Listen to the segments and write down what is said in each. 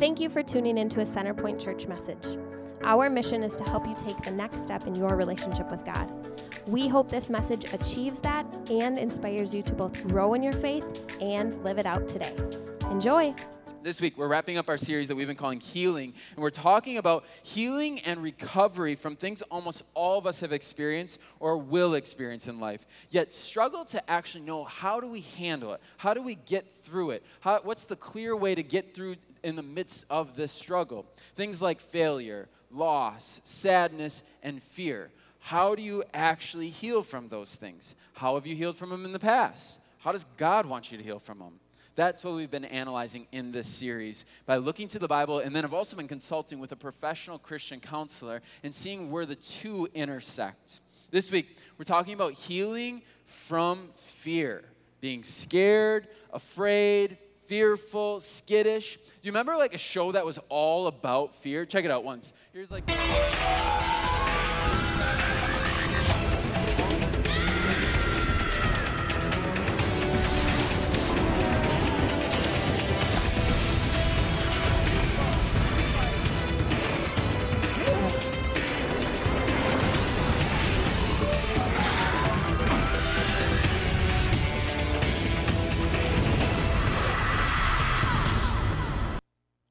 Thank you for tuning into a Centerpoint Church message. Our mission is to help you take the next step in your relationship with God. We hope this message achieves that and inspires you to both grow in your faith and live it out today. Enjoy. This week, we're wrapping up our series that we've been calling Healing, and we're talking about healing and recovery from things almost all of us have experienced or will experience in life, yet struggle to actually know, how do we handle it? How do we get through it? What's the clear way to get through in the midst of this struggle? Things like failure, loss, sadness, and fear. How do you actually heal from those things? How have you healed from them in the past? How does God want you to heal from them? That's what we've been analyzing in this series by looking to the Bible, and then I've also been consulting with a professional Christian counselor and seeing where the two intersect. This week, we're talking about healing from fear, being scared, afraid, fearful, skittish. Do you remember like a show that was all about fear? Check it out once. Here's like...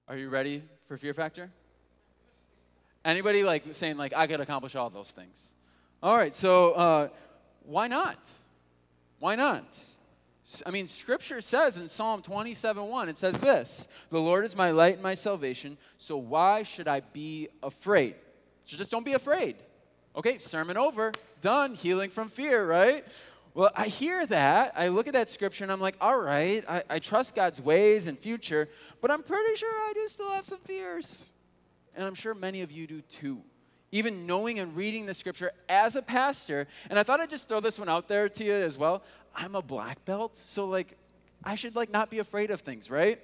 Are you ready for Fear Factor? Anybody like saying like, I could accomplish all those things? All right, so why not? Why not? I mean, Scripture says in Psalm 27:1, it says this: the Lord is my light and my salvation, so why should I be afraid? So just don't be afraid. Okay, sermon over, done, healing from fear, right? Well, I hear that. I look at that scripture and I'm like, all right, I trust God's ways and future, but I'm pretty sure I do still have some fears. And I'm sure many of you do too. Even knowing and reading the scripture as a pastor, and I thought I'd just throw this one out there to you as well. I'm a black belt, so like I should like not be afraid of things, right?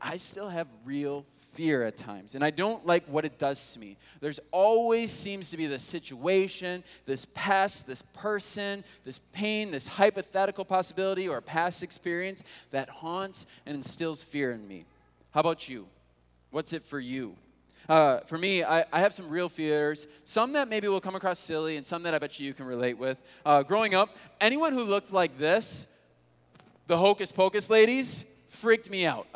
I still have real fear at times, and I don't like what it does to me. There's always seems to be this situation, this past, this person, this pain, this hypothetical possibility or past experience that haunts and instills fear in me. How about you? What's it for you? For me, I have some real fears, some that maybe will come across silly and some that I bet you can relate with. Growing up, anyone who looked like this, the Hocus Pocus ladies, freaked me out.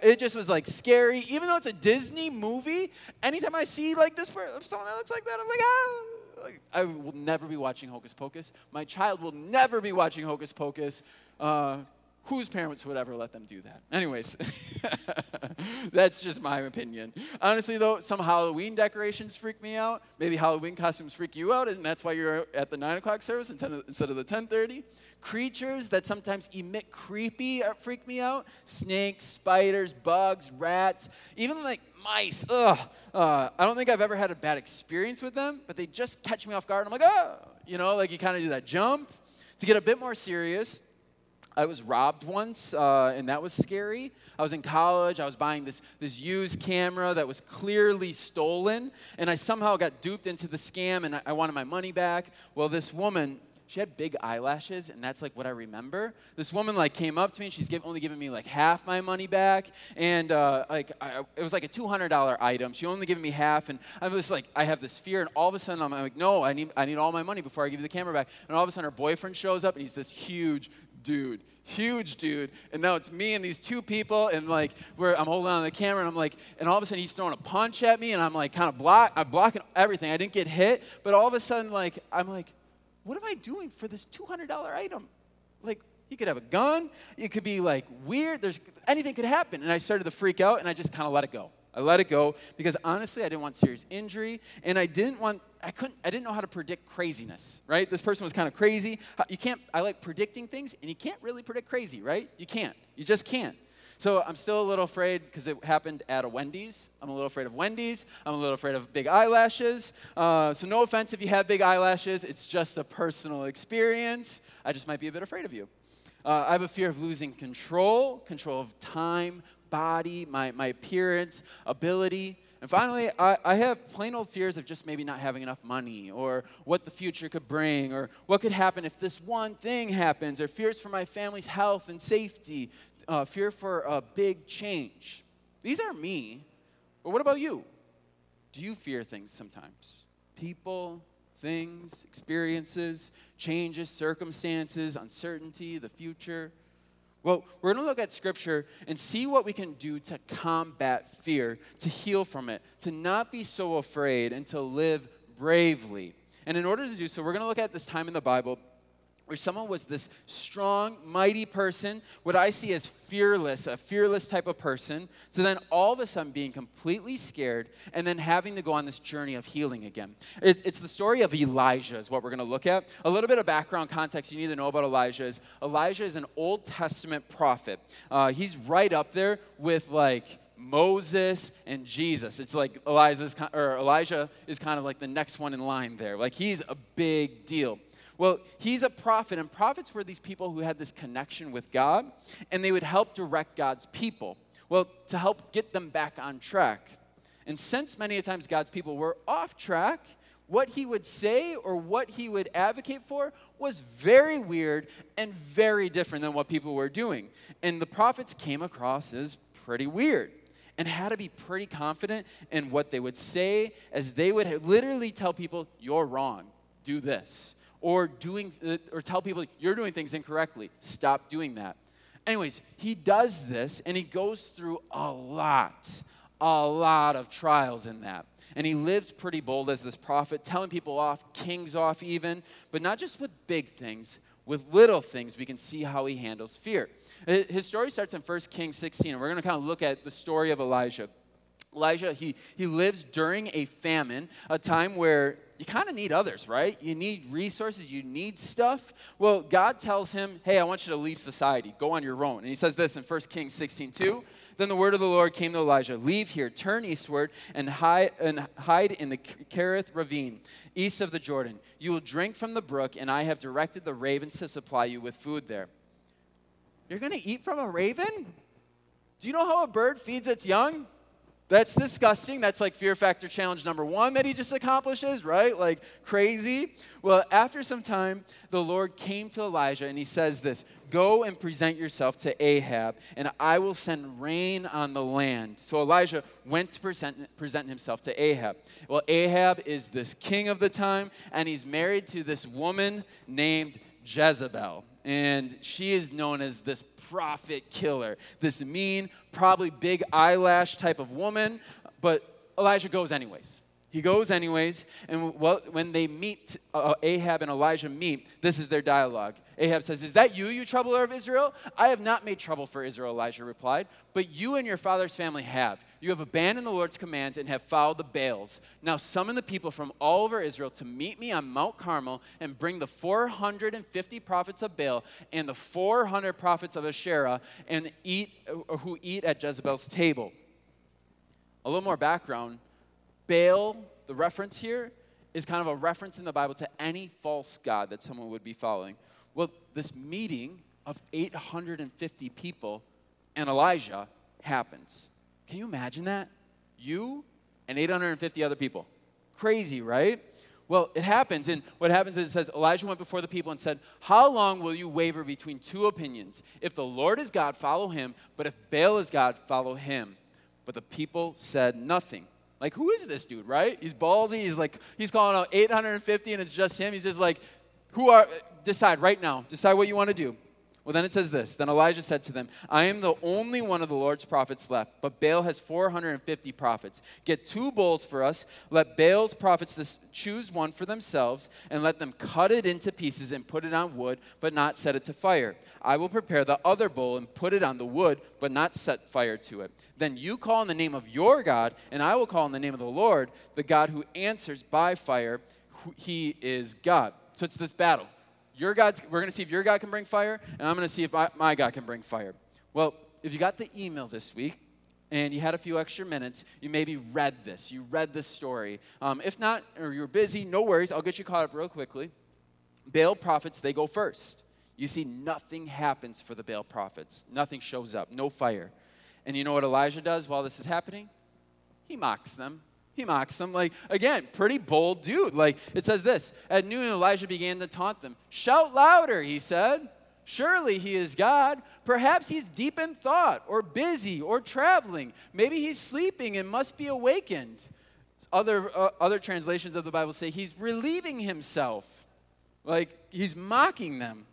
It just was like scary. Even though it's a Disney movie, anytime I see like this person, someone that looks like that, I'm like, ah. Like, I will never be watching Hocus Pocus. My child will never be watching Hocus Pocus. Whose parents would ever let them do that? Anyways, that's just my opinion. Honestly, though, some Halloween decorations freak me out. Maybe Halloween costumes freak you out, and that's why you're at the 9 o'clock service instead of the 10:30. Creatures that sometimes emit creepy freak me out. Snakes, spiders, bugs, rats, even like mice. Ugh. I don't think I've ever had a bad experience with them, but they just catch me off guard. I'm like, oh, you know, like you kind of do that jump. To get a bit more serious, I was robbed once, and that was scary. I was in college. I was buying this used camera that was clearly stolen, and I somehow got duped into the scam, and I wanted my money back. Well, this woman, she had big eyelashes, and that's, like, what I remember. This woman, like, came up to me, and she's only giving me, like, half my money back, and, it was, like, a $200 item. She only giving me half, and I was, like, I have this fear, and all of a sudden, I'm like, no, I need all my money before I give you the camera back, and all of a sudden, her boyfriend shows up, and he's this huge dude, and now it's me and these two people, and like where I'm holding on to the camera, and I'm like, and all of a sudden he's throwing a punch at me, and I'm like kind of I'm blocking everything. I didn't get hit, but all of a sudden, like, I'm like, what am I doing for this $200 item? Like, you could have a gun, it could be like weird, anything could happen, and I started to freak out, and I just kind of let it go. I let it go because honestly, I didn't want serious injury, and I didn't know how to predict craziness, right? This person was kind of crazy. I like predicting things, and you can't really predict crazy, right? You can't. You just can't. So I'm still a little afraid because it happened at a Wendy's. I'm a little afraid of Wendy's. I'm a little afraid of big eyelashes. So no offense if you have big eyelashes. It's just a personal experience. I just might be a bit afraid of you. I have a fear of losing control of time, body, my appearance, ability. And finally, I have plain old fears of just maybe not having enough money, or what the future could bring, or what could happen if this one thing happens, or fears for my family's health and safety, fear for a big change. These aren't me. But what about you? Do you fear things sometimes? People, things, experiences, changes, circumstances, uncertainty, the future. Well, we're going to look at Scripture and see what we can do to combat fear, to heal from it, to not be so afraid, and to live bravely. And in order to do so, we're going to look at this time in the Bible where someone was this strong, mighty person, what I see as fearless, a fearless type of person, to then all of a sudden being completely scared and then having to go on this journey of healing again. It's the story of Elijah is what we're going to look at. A little bit of background context you need to know about Elijah is an Old Testament prophet. He's right up there with like Moses and Jesus. It's like Elijah is kind of like the next one in line there. Like he's a big deal. Well, he's a prophet, and prophets were these people who had this connection with God, and they would help direct God's people, well, to help get them back on track. And since many times God's people were off track, what he would say or what he would advocate for was very weird and very different than what people were doing. And the prophets came across as pretty weird and had to be pretty confident in what they would say, as they would literally tell people, "You're wrong, do this." Or tell people, "You're doing things incorrectly. Stop doing that." Anyways, he does this, and he goes through a lot of trials in that. And he lives pretty bold as this prophet, telling people off, kings off even, but not just with big things, with little things. We can see how he handles fear. His story starts in 1 Kings 16, and we're going to kind of look at the story of Elijah. Elijah, he lives during a famine, a time where you kind of need others, right? You need resources. You need stuff. Well, God tells him, "Hey, I want you to leave society. Go on your own." And he says this in 1 Kings 16:2. "Then the word of the Lord came to Elijah. Leave here, turn eastward, and hide in the Cherith ravine, east of the Jordan. You will drink from the brook, and I have directed the ravens to supply you with food there." You're going to eat from a raven? Do you know how a bird feeds its young? That's disgusting. That's like fear factor challenge number 1 that he just accomplishes, right? Like crazy. Well, after some time, the Lord came to Elijah and he says this, "Go and present yourself to Ahab, and I will send rain on the land." So Elijah went to present himself to Ahab. Well, Ahab is this king of the time, and he's married to this woman named Jezebel. And she is known as this prophet killer, this mean, probably big eyelash type of woman. But Elijah goes anyways. He goes anyways. And when they meet, Ahab and Elijah meet, this is their dialogue. Ahab says, "Is that you, you troubler of Israel? I have not made trouble for Israel," Elijah replied, "but you and your father's family have. You have abandoned the Lord's commands and have followed the Baals. Now summon the people from all over Israel to meet me on Mount Carmel and bring the 450 prophets of Baal and the 400 prophets of Asherah and who eat at Jezebel's table." A little more background. Baal, the reference here, is kind of a reference in the Bible to any false god that someone would be following. Well, this meeting of 850 people and Elijah happens. Can you imagine that? You and 850 other people. Crazy, right? Well, it happens, and what happens is it says, "Elijah went before the people and said, 'How long will you waver between two opinions? If the Lord is God, follow him, but if Baal is God, follow him.' But the people said nothing." Like, who is this dude, right? He's ballsy. He's calling out 850, and it's just him. He's just like, decide right now. Decide what you want to do. Well, then it says this. "Then Elijah said to them, 'I am the only one of the Lord's prophets left, but Baal has 450 prophets. Get 2 bowls for us. Let Baal's prophets choose one for themselves, and let them cut it into pieces and put it on wood, but not set it to fire. I will prepare the other bowl and put it on the wood, but not set fire to it. Then you call in the name of your God, and I will call in the name of the Lord, the God who answers by fire. He is God.'" So it's this battle. We're going to see if your God can bring fire, and I'm going to see if my God can bring fire. Well, if you got the email this week and you had a few extra minutes, you maybe read this. You read this story. If not, or you're busy, no worries. I'll get you caught up real quickly. Baal prophets, they go first. You see, nothing happens for the Baal prophets. Nothing shows up. No fire. And you know what Elijah does while this is happening? He mocks them. Like, again, pretty bold dude. Like, it says this. "At noon, Elijah began to taunt them. 'Shout louder,' he said. Surely he is God. Perhaps he's deep in thought or busy or traveling. Maybe he's sleeping and must be awakened. Other translations of the Bible say he's relieving himself. Like he's mocking them.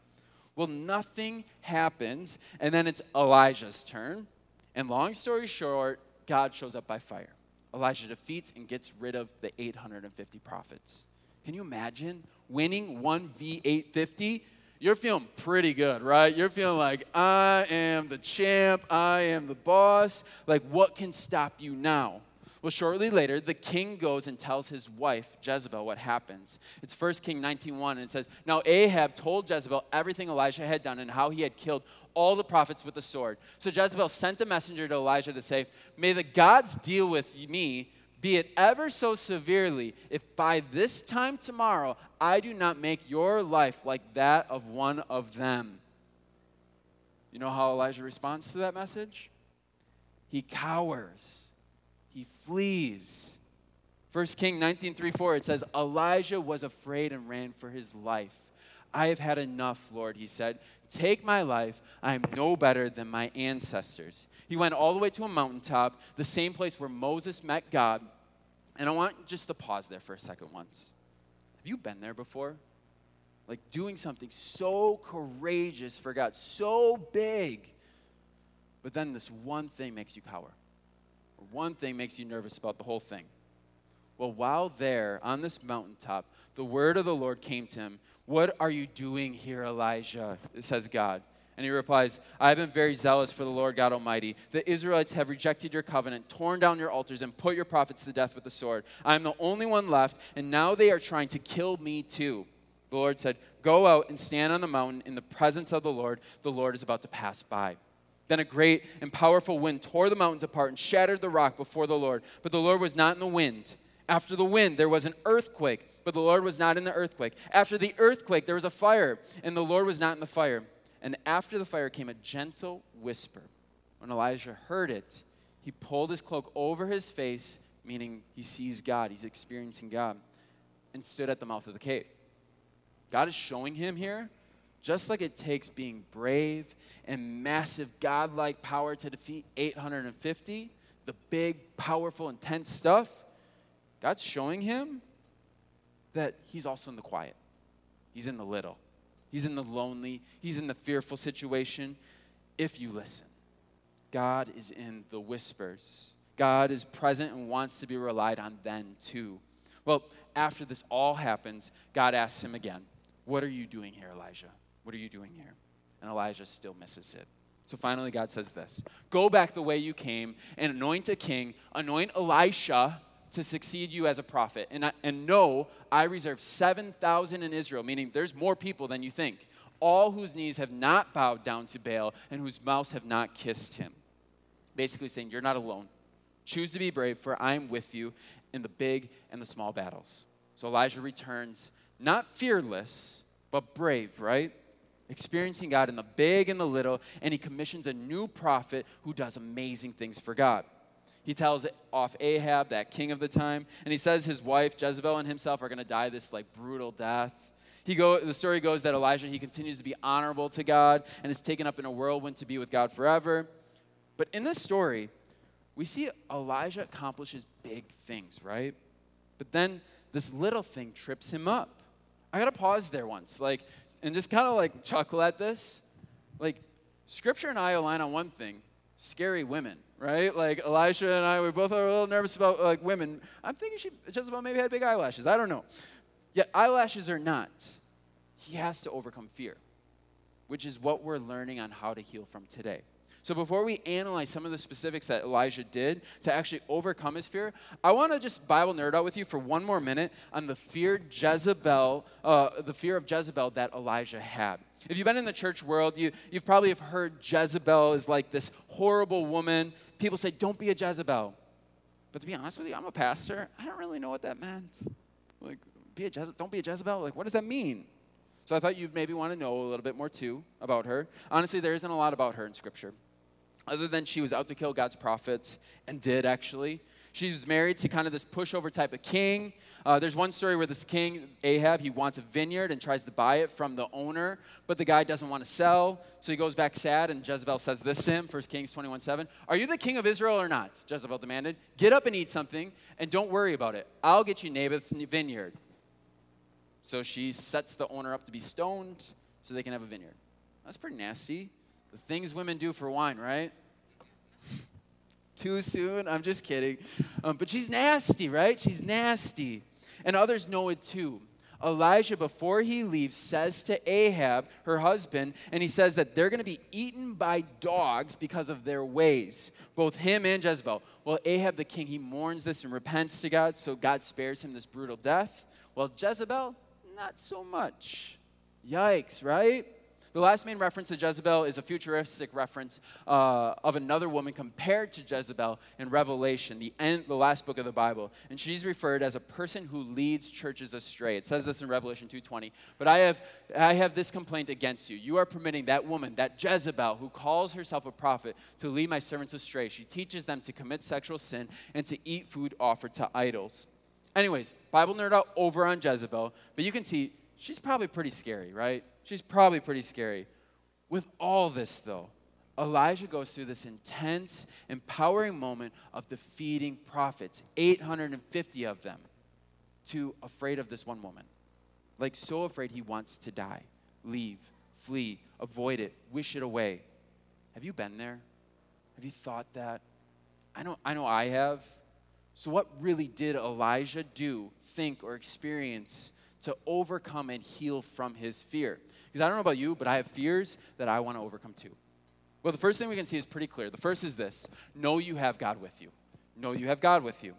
Well, nothing happens. And then it's Elijah's turn. And long story short, God shows up by fire. Elijah defeats and gets rid of the 850 prophets. Can you imagine winning 1v850? You're feeling pretty good, right? You're feeling like, I am the champ. I am the boss. Like, what can stop you now? Well, shortly later, the king goes and tells his wife, Jezebel, what happens. It's 1 King 19:1, and it says, Now Ahab told Jezebel everything Elijah had done and how he had killed all the prophets with the sword. So Jezebel sent a messenger to Elijah to say, May the gods deal with me, be it ever so severely, if by this time tomorrow I do not make your life like that of one of them. You know how Elijah responds to that message? He cowers. He flees. 1 King 19:3-4, it says, Elijah was afraid and ran for his life. I have had enough, Lord, he said. Take my life. I am no better than my ancestors. He went all the way to a mountaintop, the same place where Moses met God. And I want just to pause there for a second once. Have you been there before? Like doing something so courageous for God, so big. But then this one thing makes you cower. One thing makes you nervous about the whole thing. Well, while there on this mountaintop, the word of the Lord came to him. What are you doing here, Elijah? Says God. And he replies, I have been very zealous for the Lord God Almighty. The Israelites have rejected your covenant, torn down your altars, and put your prophets to death with the sword. I am the only one left, and now they are trying to kill me too. The Lord said, Go out and stand on the mountain in the presence of the Lord. The Lord is about to pass by. Then a great and powerful wind tore the mountains apart and shattered the rock before the Lord. But the Lord was not in the wind. After the wind, there was an earthquake, but the Lord was not in the earthquake. After the earthquake, there was a fire, and the Lord was not in the fire. And after the fire came a gentle whisper. When Elijah heard it, he pulled his cloak over his face, meaning he sees God, he's experiencing God, and stood at the mouth of the cave. God is showing him here, just like it takes being brave and massive godlike power to defeat 850, the big, powerful, intense stuff, God's showing him that he's also in the quiet. He's in the little. He's in the lonely. He's in the fearful situation. If you listen, God is in the whispers. God is present and wants to be relied on then too. Well, after this all happens, God asks him again, What are you doing here, Elijah? What are you doing here? And Elijah still misses it. So finally God says this, Go back the way you came and anoint a king, anoint Elisha to succeed you as a prophet. And know I reserve 7,000 in Israel, meaning there's more people than you think, all whose knees have not bowed down to Baal and whose mouths have not kissed him. Basically saying, you're not alone. Choose to be brave, for I am with you in the big and the small battles. So Elijah returns, not fearless, but brave, right? Experiencing God in the big and the little, and he commissions a new prophet who does amazing things for God. He tells off Ahab, that king of the time, and he says his wife Jezebel and himself are going to die this like brutal death. The story goes that Elijah, he continues to be honorable to God and is taken up in a whirlwind to be with God forever. But in this story, we see Elijah accomplishes big things, right? But then this little thing trips him up. I got to pause there once, like, and just kind of like chuckle at this. Like, Scripture and I align on one thing, scary women, right? Like, Elisha and I, we both are a little nervous about, like, women. I'm thinking Jezebel maybe had big eyelashes. I don't know. Yet eyelashes are not. He has to overcome fear, which is what we're learning on how to heal from today. So before we analyze some of the specifics that Elijah did to actually overcome his fear, I want to just Bible nerd out with you for one more minute on the fear of Jezebel that Elijah had. If you've been in the church world, you've probably have heard Jezebel is like this horrible woman. People say, don't be a Jezebel. But to be honest with you, I'm a pastor. I don't really know what that meant. Like, don't be a Jezebel? Like, what does that mean? So I thought you'd maybe want to know a little bit more, too, about her. Honestly, there isn't a lot about her in Scripture, other than she was out to kill God's prophets, and did actually. She was married to kind of this pushover type of king. There's one story where this king, Ahab, he wants a vineyard and tries to buy it from the owner, but the guy doesn't want to sell, so he goes back sad, and Jezebel says this to him, 1 Kings 21:7. "Are you the king of Israel or not?" Jezebel demanded. "Get up and eat something, and don't worry about it. I'll get you Naboth's vineyard." So she sets the owner up to be stoned so they can have a vineyard. That's pretty nasty. The things women do for wine, right? Too soon? I'm just kidding. But she's nasty, right? She's nasty. And others know it too. Elijah, before he leaves, says to Ahab, her husband, and he says that they're going to be eaten by dogs because of their ways, both him and Jezebel. Well, Ahab the king, he mourns this and repents to God, so God spares him this brutal death. Well, Jezebel, not so much. Yikes, right? The last main reference to Jezebel is a futuristic reference of another woman compared to Jezebel in Revelation, the last book of the Bible. And she's referred as a person who leads churches astray. It says this in Revelation 2:20. "But I have this complaint against you. You are permitting that woman, that Jezebel, who calls herself a prophet, to lead my servants astray. She teaches them to commit sexual sin and to eat food offered to idols." Anyways, Bible nerd out over on Jezebel. But you can see she's probably pretty scary, right? She's probably pretty scary. With all this, though, Elijah goes through this intense, empowering moment of defeating prophets, 850 of them, too afraid of this one woman. Like, so afraid he wants to die, leave, flee, avoid it, wish it away. Have you been there? Have you thought that? I know I have. So what really did Elijah do, think, or experience to overcome and heal from his fear? Because I don't know about you, but I have fears that I want to overcome too. Well, the first thing we can see is pretty clear. The first is this: know you have God with you. Know you have God with you.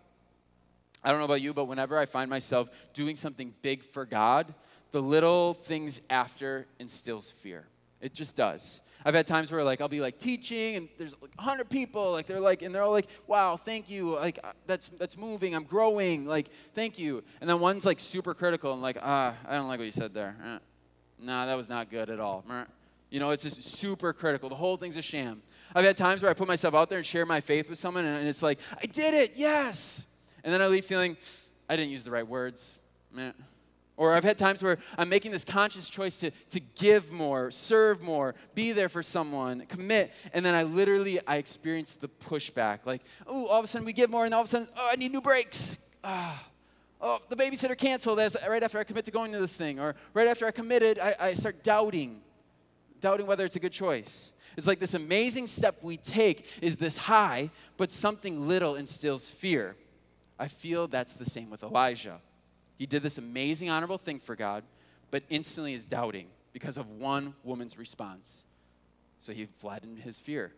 I don't know about you, but whenever I find myself doing something big for God, the little things after instills fear. It just does. I've had times where, like, I'll be, like, teaching, and there's, like, 100 people, like, they're all, like, "Wow, thank you, like, that's moving, I'm growing, like, thank you." And then one's, like, super critical, and, like, "I don't like what you said there. Nah, that was not good at all." You know, it's just super critical. The whole thing's a sham. I've had times where I put myself out there and share my faith with someone, and it's like, "I did it, yes!" And then I leave feeling, "I didn't use the right words, meh." Or I've had times where I'm making this conscious choice to give more, serve more, be there for someone, commit, and then I experience the pushback. Like, "Oh, all of a sudden we give more, and all of a sudden, oh, I need new breaks. Oh, the babysitter canceled right after I commit to going to this thing." Or right after I committed, I start doubting whether it's a good choice. It's like this amazing step we take is this high, but something little instills fear. I feel that's the same with Elijah. He did this amazing, honorable thing for God, but instantly is doubting because of one woman's response. So he fled in his fear.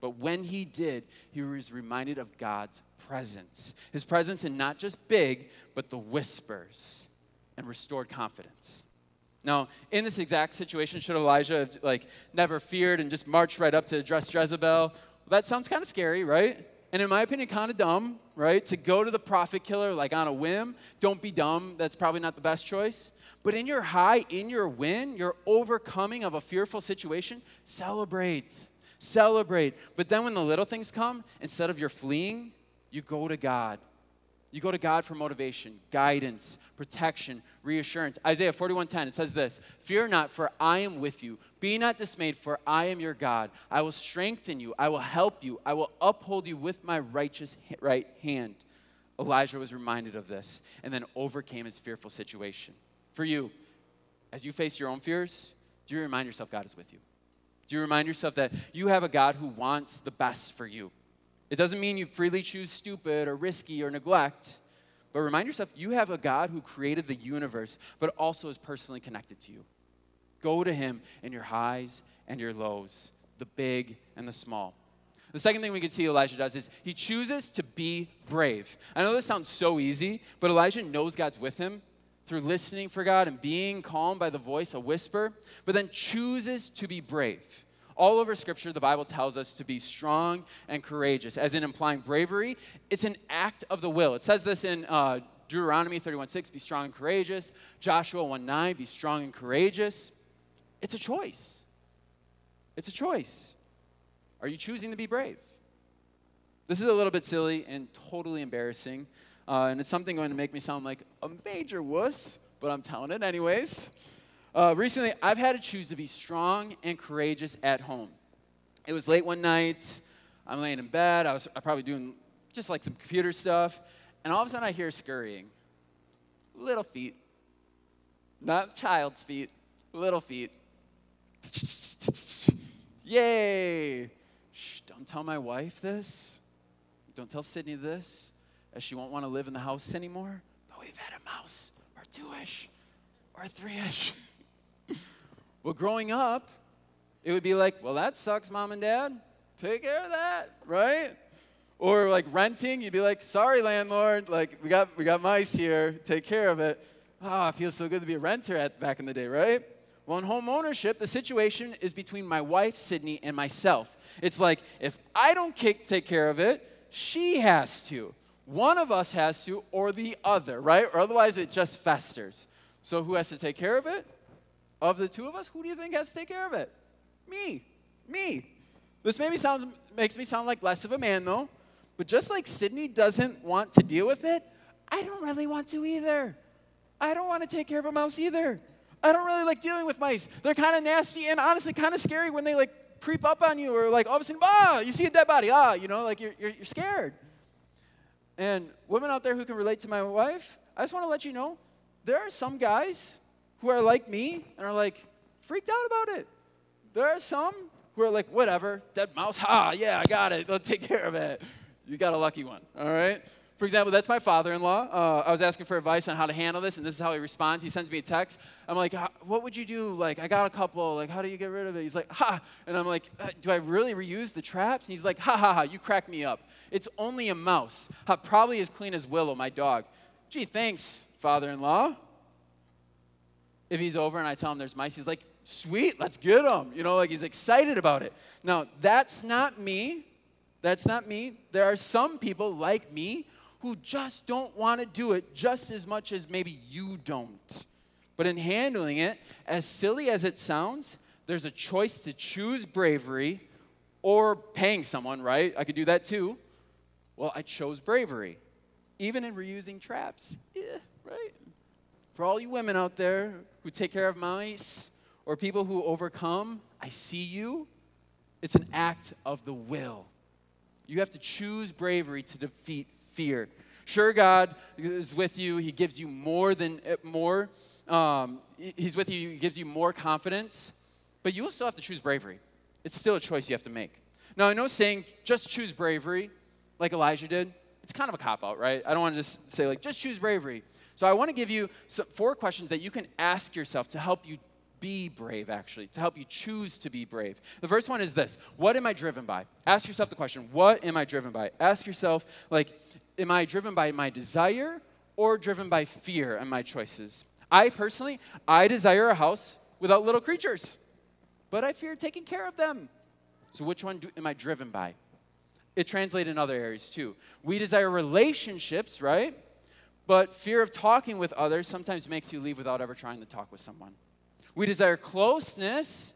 But when he did, he was reminded of God's presence. His presence, and not just big, but the whispers, and restored confidence. Now, in this exact situation, should Elijah have, like, never feared and just marched right up to address Jezebel? Well, that sounds kind of scary, right? And in my opinion, kind of dumb, right? To go to the prophet killer, like, on a whim. Don't be dumb. That's probably not the best choice. But in your high, in your win, your overcoming of a fearful situation, celebrate. Celebrate. But then when the little things come, instead of your fleeing, you go to God. You go to God for motivation, guidance, protection, reassurance. Isaiah 41:10, it says this: "Fear not, for I am with you. Be not dismayed, for I am your God. I will strengthen you. I will help you. I will uphold you with my righteous right hand." Elijah was reminded of this and then overcame his fearful situation. For you, as you face your own fears, do you remind yourself God is with you? Do you remind yourself that you have a God who wants the best for you? It doesn't mean you freely choose stupid or risky or neglect, but remind yourself you have a God who created the universe, but also is personally connected to you. Go to him in your highs and your lows, the big and the small. The second thing we can see Elijah does is he chooses to be brave. I know this sounds so easy, but Elijah knows God's with him through listening for God and being calmed by the voice, a whisper, but then chooses to be brave. All over Scripture, the Bible tells us to be strong and courageous, as in implying bravery. It's an act of the will. It says this in Deuteronomy 31:6, "Be strong and courageous." Joshua 1:9, "Be strong and courageous." It's a choice. It's a choice. Are you choosing to be brave? This is a little bit silly and totally embarrassing, and it's something going to make me sound like a major wuss, but I'm telling it anyways. Recently, I've had to choose to be strong and courageous at home. It was late one night. I'm laying in bed. I was probably doing just like some computer stuff, and all of a sudden I hear scurrying. Little feet. Not child's feet. Little feet. Yay! Shh, don't tell my wife this. Don't tell Sydney this, as she won't want to live in the house anymore. But we've had a mouse, or two-ish, or three-ish. Well, growing up, it would be like, well, that sucks, Mom and Dad. Take care of that, right? Or like renting, you'd be like, sorry, landlord. Like, we got mice here. Take care of it. Oh, it feels so good to be a renter back in the day, right? Well, in home ownership, the situation is between my wife, Sydney, and myself. It's like, if I don't take care of it, she has to. One of us has to, or the other, right? Or otherwise, it just festers. So who has to take care of it? Of the two of us, who do you think has to take care of it? Me. This makes me sound like less of a man, though. But just like Sydney doesn't want to deal with it, I don't really want to either. I don't want to take care of a mouse either. I don't really like dealing with mice. They're kind of nasty and honestly kind of scary when they like creep up on you or like all of a sudden, you see a dead body, like you're scared. And women out there who can relate to my wife, I just want to let you know, there are some guys who are like me and are like freaked out about it. There are some who are like, whatever, dead mouse, yeah, I got it, let's take care of it. You got a lucky one, all right? For example, that's my father-in-law. I was asking for advice on how to handle this, and this is how he responds. He sends me a text. I'm like, what would you do? Like, I got a couple. Like, how do you get rid of it? He's like, ha. And I'm like, do I really reuse the traps? And he's like, ha, ha, ha, you crack me up. It's only a mouse. Probably as clean as Willow, my dog. Gee, thanks, father-in-law. If he's over and I tell him there's mice, he's like, sweet, let's get them. Like he's excited about it. Now, that's not me. There are some people like me who just don't want to do it just as much as maybe you don't. But in handling it, as silly as it sounds, there's a choice to choose bravery or paying someone, right? I could do that too. Well, I chose bravery, even in reusing traps, right? For all you women out there who take care of mice or people who overcome, I see you. It's an act of the will. You have to choose bravery to defeat fear. Sure, God is with you. He gives you more. He's with you. He gives you more confidence. But you will still have to choose bravery. It's still a choice you have to make. Now, I know saying just choose bravery, like Elijah did, it's kind of a cop-out, right? I don't want to just say, like, just choose bravery. So I want to give you four questions that you can ask yourself to help you be brave, actually, to help you choose to be brave. The first one is this. What am I driven by? Ask yourself the question, what am I driven by? Ask yourself, am I driven by my desire or driven by fear and my choices? I desire a house without little creatures, but I fear taking care of them. So which one am I driven by? It translates in other areas too. We desire relationships, right? But fear of talking with others sometimes makes you leave without ever trying to talk with someone. We desire closeness,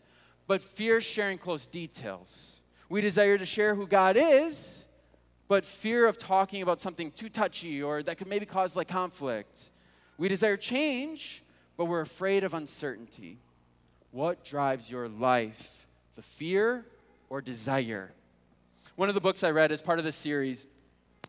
but fear sharing close details. We desire to share who God is, but fear of talking about something too touchy or that could maybe cause conflict. We desire change, but we're afraid of uncertainty. What drives your life, the fear or desire? One of the books I read as part of this series,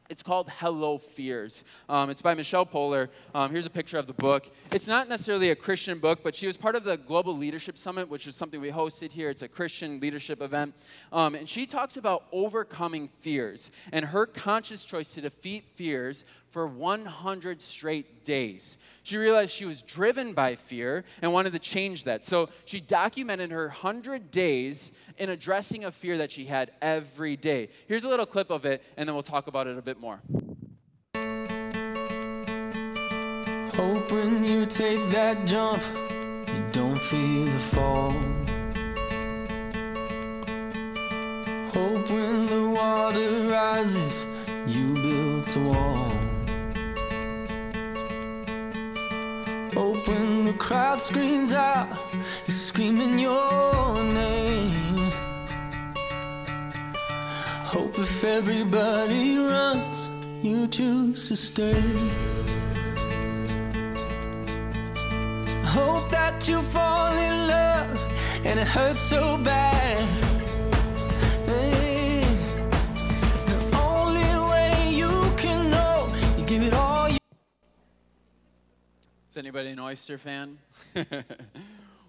it's called Hello Fears. It's by Michelle Poler. Here's a picture of the book. It's not necessarily a Christian book, but she was part of the Global Leadership Summit, which is something we hosted here. It's a Christian leadership event. And she talks about overcoming fears and her conscious choice to defeat fears for 100 straight days. She realized she was driven by fear and wanted to change that. So she documented her 100 days in addressing a fear that she had every day. Here's a little clip of it, and then we'll talk about it a bit more. Hope when you take that jump, you don't feel the fall. Hope when the water rises, you built a wall. Hope when the crowd screams out, you're screaming your name. hope if everybody runs, you choose to stay. I hope that you fall in love and it hurts so bad. Hey, the only way you can know, you give it all you... Is anybody an oyster fan?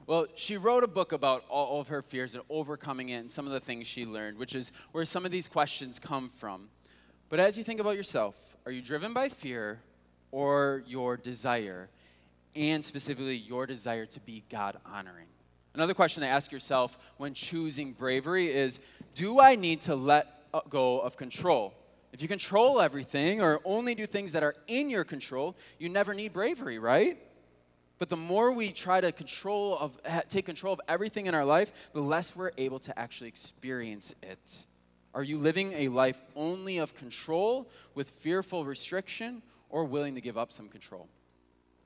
Well, she wrote a book about all of her fears and overcoming it and some of the things she learned, which is where some of these questions come from. But as you think about yourself, are you driven by fear or your desire, and specifically your desire to be God-honoring? Another question to ask yourself when choosing bravery is, do I need to let go of control? If you control everything or only do things that are in your control, you never need bravery, right? But the more we try to take control of everything in our life, the less we're able to actually experience it. Are you living a life only of control with fearful restriction, or willing to give up some control?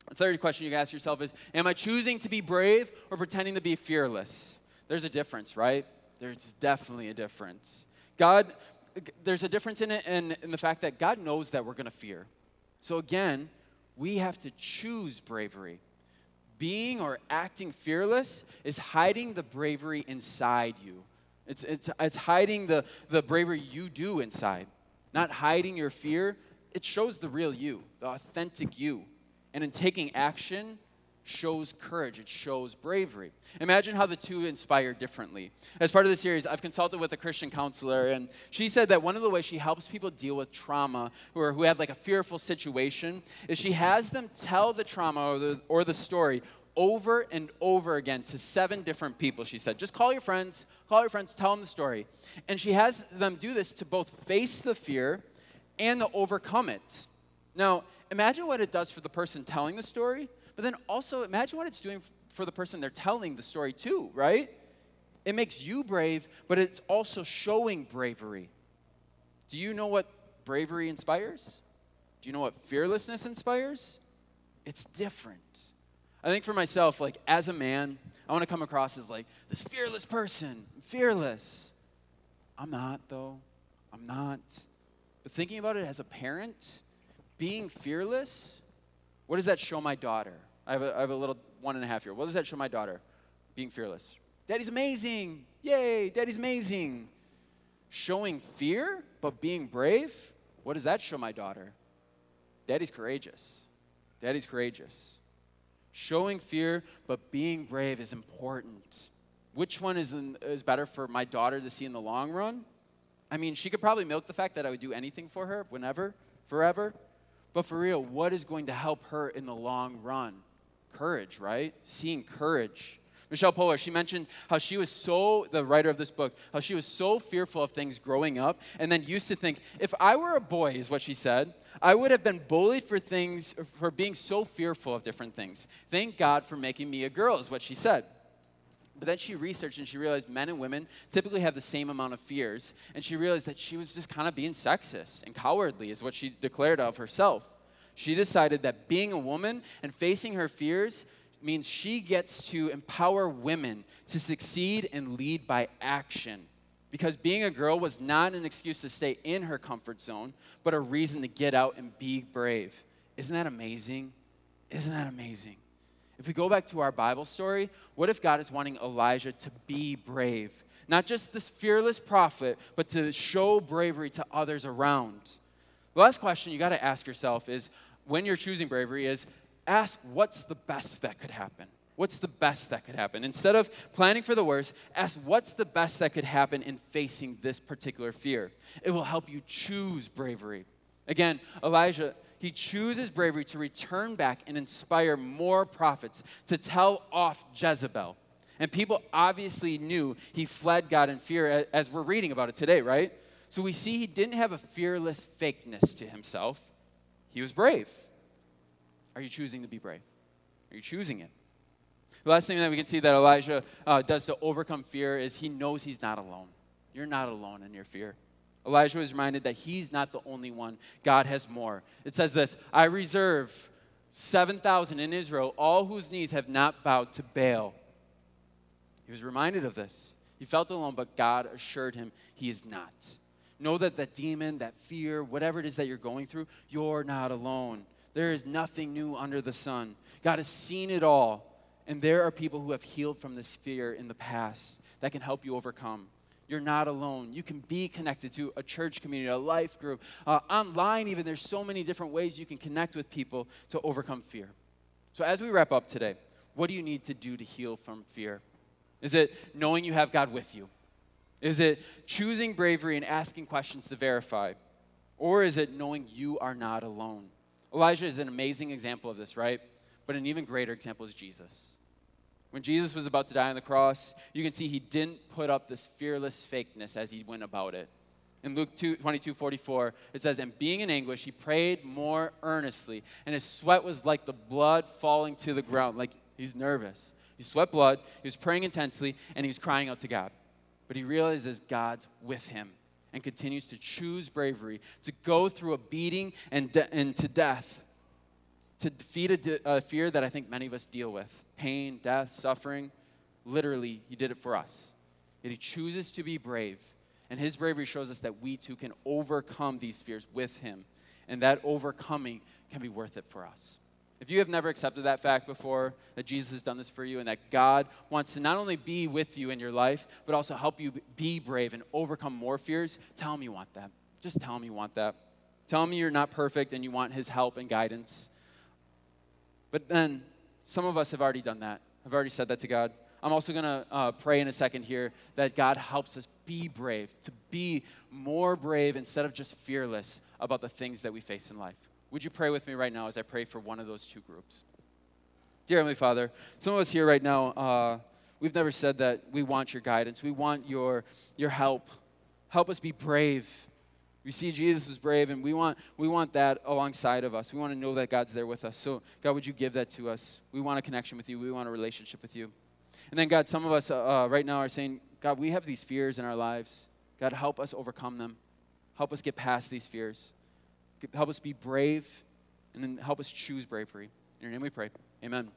The third question you can ask yourself is, am I choosing to be brave or pretending to be fearless? There's a difference, right? There's definitely a difference. God, there's a difference in it and in the fact that God knows that we're going to fear. So again, we have to choose bravery. Being or acting fearless is hiding the bravery inside you. It's hiding the bravery you do inside, not hiding your fear. It shows the real you, the authentic you. And in taking action shows courage. It shows bravery. Imagine how the two inspire differently. As part of the series, I've consulted with a Christian counselor, and she said that one of the ways she helps people deal with trauma or who have like a fearful situation is she has them tell the trauma or the story over and over again to 7 different people, she said. Just call your friends, tell them the story. And she has them do this to both face the fear and to overcome it. Now, imagine what it does for the person telling the story, but then also imagine what it's doing for the person they're telling the story to, right? It makes you brave, but it's also showing bravery. Do you know what bravery inspires? Do you know what fearlessness inspires? It's different. I think for myself, like, as a man, I want to come across as, like, this fearless person, fearless. I'm not, though. I'm not. But thinking about it as a parent, being fearless, what does that show my daughter? I have a little 1.5-year-old. What does that show my daughter, being fearless? Daddy's amazing. Yay, Daddy's amazing. Showing fear, but being brave, what does that show my daughter? Daddy's courageous. Daddy's courageous. Showing fear, but being brave is important. Which one is better for my daughter to see in the long run? I mean, she could probably milk the fact that I would do anything for her, whenever, forever. But for real, what is going to help her in the long run? Courage, right? Seeing courage. Michelle Poler, she mentioned how she was the writer of this book, how she was so fearful of things growing up and then used to think, if I were a boy, is what she said, I would have been bullied for being so fearful of different things. Thank God for making me a girl, is what she said. But then she researched and she realized men and women typically have the same amount of fears. And she realized that she was just kind of being sexist and cowardly, is what she declared of herself. She decided that being a woman and facing her fears means she gets to empower women to succeed and lead by action. Because being a girl was not an excuse to stay in her comfort zone, but a reason to get out and be brave. Isn't that amazing? Isn't that amazing? If we go back to our Bible story, what if God is wanting Elijah to be brave? Not just this fearless prophet, but to show bravery to others around. The last question you got to ask yourself is, when you're choosing bravery, is ask what's the best that could happen. What's the best that could happen? Instead of planning for the worst, ask what's the best that could happen in facing this particular fear. It will help you choose bravery. Again, Elijah, he chooses bravery to return back and inspire more prophets to tell off Jezebel. And people obviously knew he fled God in fear, as we're reading about it today, right? So we see he didn't have a fearless fakeness to himself. He was brave. Are you choosing to be brave? Are you choosing it? The last thing that we can see that Elijah does to overcome fear is he knows he's not alone. You're not alone in your fear. Elijah was reminded that he's not the only one. God has more. It says this, I reserve 7,000 in Israel, all whose knees have not bowed to Baal. He was reminded of this. He felt alone, but God assured him he is not. Know that that demon, that fear, whatever it is that you're going through, you're not alone. There is nothing new under the sun. God has seen it all. And there are people who have healed from this fear in the past that can help you overcome. You're not alone. You can be connected to a church community, a life group. Online even, there's so many different ways you can connect with people to overcome fear. So as we wrap up today, what do you need to do to heal from fear? Is it knowing you have God with you? Is it choosing bravery and asking questions to verify? Or is it knowing you are not alone? Elijah is an amazing example of this, right? But an even greater example is Jesus. When Jesus was about to die on the cross, you can see he didn't put up this fearless fakeness as he went about it. In Luke 22:44, it says, "And being in anguish, he prayed more earnestly, and his sweat was like the blood falling to the ground." Like, he's nervous. He sweat blood, he was praying intensely, and he was crying out to God. But he realizes God's with him and continues to choose bravery, to go through a beating and to death, to defeat a fear that I think many of us deal with. Pain, death, suffering. Literally, he did it for us. Yet he chooses to be brave. And his bravery shows us that we too can overcome these fears with him. And that overcoming can be worth it for us. If you have never accepted that fact before, that Jesus has done this for you and that God wants to not only be with you in your life, but also help you be brave and overcome more fears, tell him you want that. Just tell him you want that. Tell him you're not perfect and you want his help and guidance. But then some of us have already done that. I've already said that to God. I'm also going to pray in a second here that God helps us be brave, to be more brave instead of just fearless about the things that we face in life. Would you pray with me right now as I pray for one of those two groups? Dear Heavenly Father, some of us here right now, we've never said that we want your guidance. We want your help. Help us be brave. We see Jesus was brave, and we want that alongside of us. We want to know that God's there with us. So, God, would you give that to us? We want a connection with you. We want a relationship with you. And then, God, some of us right now are saying, God, we have these fears in our lives. God, help us overcome them. Help us get past these fears. Help us be brave, and then help us choose bravery. In your name we pray. Amen.